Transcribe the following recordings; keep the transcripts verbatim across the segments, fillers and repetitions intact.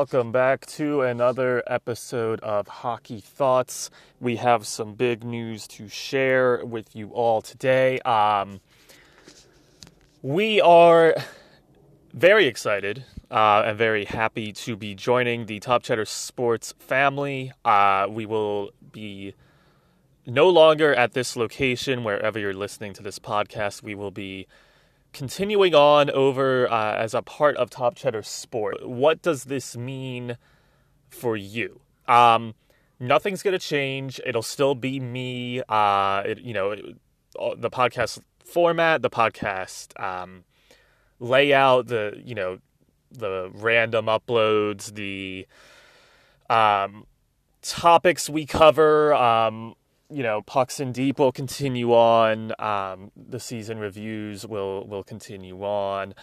welcome back to another episode of Hockey Thoughts. We have some big news to share with you all today. Um, we are very excited uh, and very happy to be joining the Top Cheddar Sports family. Uh, we will be no longer at this location. Wherever you're listening to this podcast, we will be continuing on over uh, as a part of Top Cheddar Sport. What does this mean for you? Um, nothing's going to change. It'll still be me. Uh, it, you know, it, the podcast format, the podcast um, layout, the you know, the random uploads, the um, topics we cover. Um, You know, Pucks and Deep will continue on. Um, the season reviews will will continue on.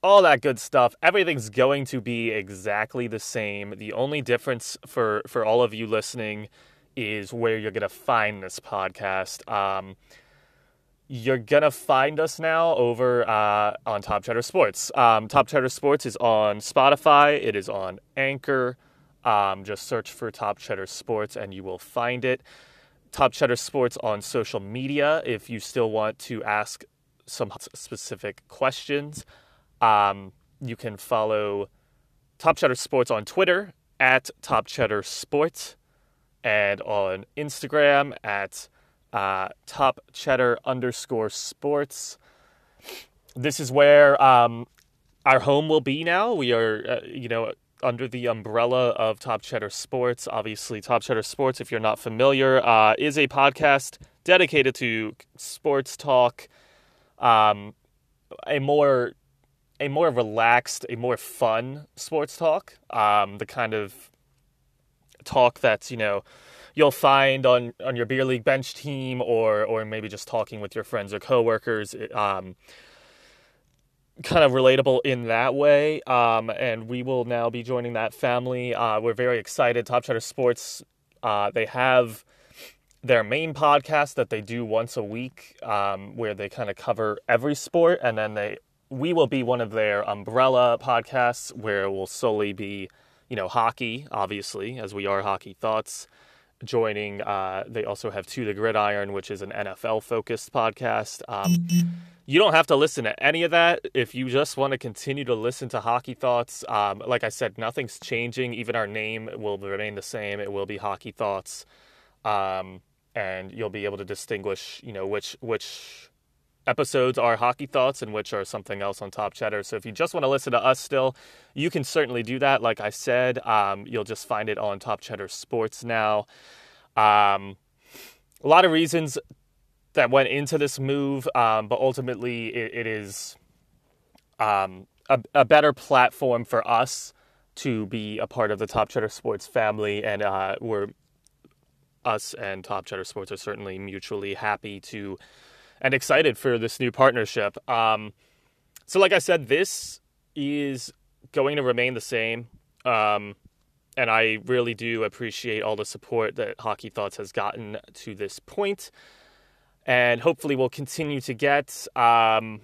All that good stuff. Everything's going to be exactly the same. The only difference for, for all of you listening is where you're going to find this podcast. Um, you're going to find us now over uh, on Top Cheddar Sports. Um, Top Cheddar Sports is on Spotify. It is on Anchor. Um, just search for Top Cheddar Sports and you will find it. Top Cheddar Sports on social media if you still want to ask some specific questions. Um, you can follow Top Cheddar Sports on Twitter at Top Cheddar Sports and on Instagram at uh, Top Cheddar underscore sports. This is where um, our home will be now. We are, uh, you know, under the umbrella of Top Cheddar Sports. Obviously, Top Cheddar Sports, if you're not familiar, uh, is a podcast dedicated to sports talk, um, a more a more relaxed, a more fun sports talk, um, the kind of talk that's, you know, you'll find on, on your beer league bench team or or maybe just talking with your friends or coworkers. Um kind of relatable in that way, um, and we will now be joining that family. Uh, we're very excited. Top Cheddar Sports, uh, they have their main podcast that they do once a week, um, where they kind of cover every sport, and then they we will be one of their umbrella podcasts where we'll solely be, you know, hockey, obviously, as we are Hockey Thoughts. Joining, uh, they also have To the Gridiron, which is an N F L-focused podcast. Um, you don't have to listen to any of that if you just want to continue to listen to Hockey Thoughts. Um, like I said, nothing's changing. Even our name will remain the same. It will be Hockey Thoughts, um, and you'll be able to distinguish, you know, which which episodes are Hockey Thoughts and which are something else on Top Cheddar. So if you just want to listen to us still, you can certainly do that. Like I said, um, you'll just find it on Top Cheddar Sports now. Um, a lot of reasons that went into this move, um, but ultimately it, it is um, a, a better platform for us to be a part of the Top Cheddar Sports family, and uh, we're us and Top Cheddar Sports are certainly mutually happy to and excited for this new partnership. Um, so like I said, this is going to remain the same, um, and I really do appreciate all the support that Hockey Thoughts has gotten to this point, and hopefully we'll continue to get, um,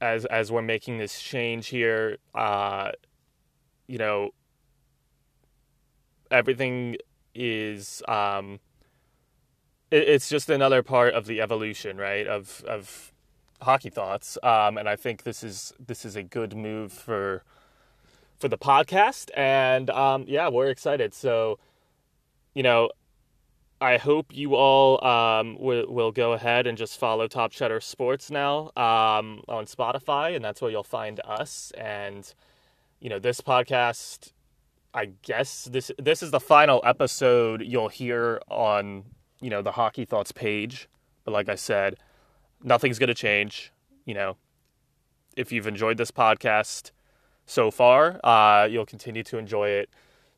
as as we're making this change here. Uh, you know, everything is um, it, it's just another part of the evolution, right? Of of Hockey Thoughts, um, and I think this is this is a good move for for the podcast, and um, yeah, we're excited. So, you know, I hope you all um, will, will go ahead and just follow Top Cheddar Sports now um, on Spotify, and that's where you'll find us. And, you know, this podcast, I guess this this is the final episode you'll hear on, you know, the Hockey Thoughts page. But like I said, nothing's going to change. You know, if you've enjoyed this podcast so far, uh, you'll continue to enjoy it.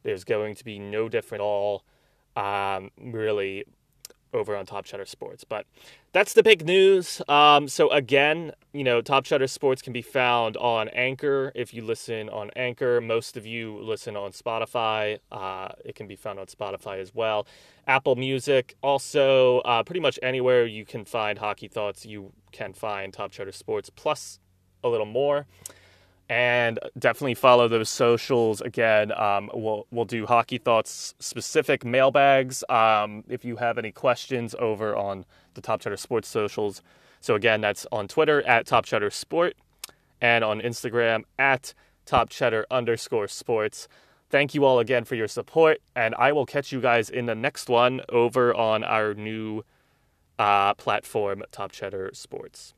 There's going to be no different at all. Um, really over on Top Cheddar Sports, but that's the big news. Um, so again, you know, Top Cheddar Sports can be found on Anchor. If you listen on Anchor, most of you listen on Spotify. Uh, it can be found on Spotify as well. Apple Music, also, uh, pretty much anywhere you can find Hockey Thoughts, you can find Top Cheddar Sports plus a little more. And definitely follow those socials. Again, um, we'll, we'll do Hockey Thoughts specific mailbags um, if you have any questions over on the Top Cheddar Sports socials. So again, that's on Twitter at Top Cheddar Sport and on Instagram at Top Cheddar underscore sports. Thank you all again for your support, and I will catch you guys in the next one over on our new uh, platform, Top Cheddar Sports.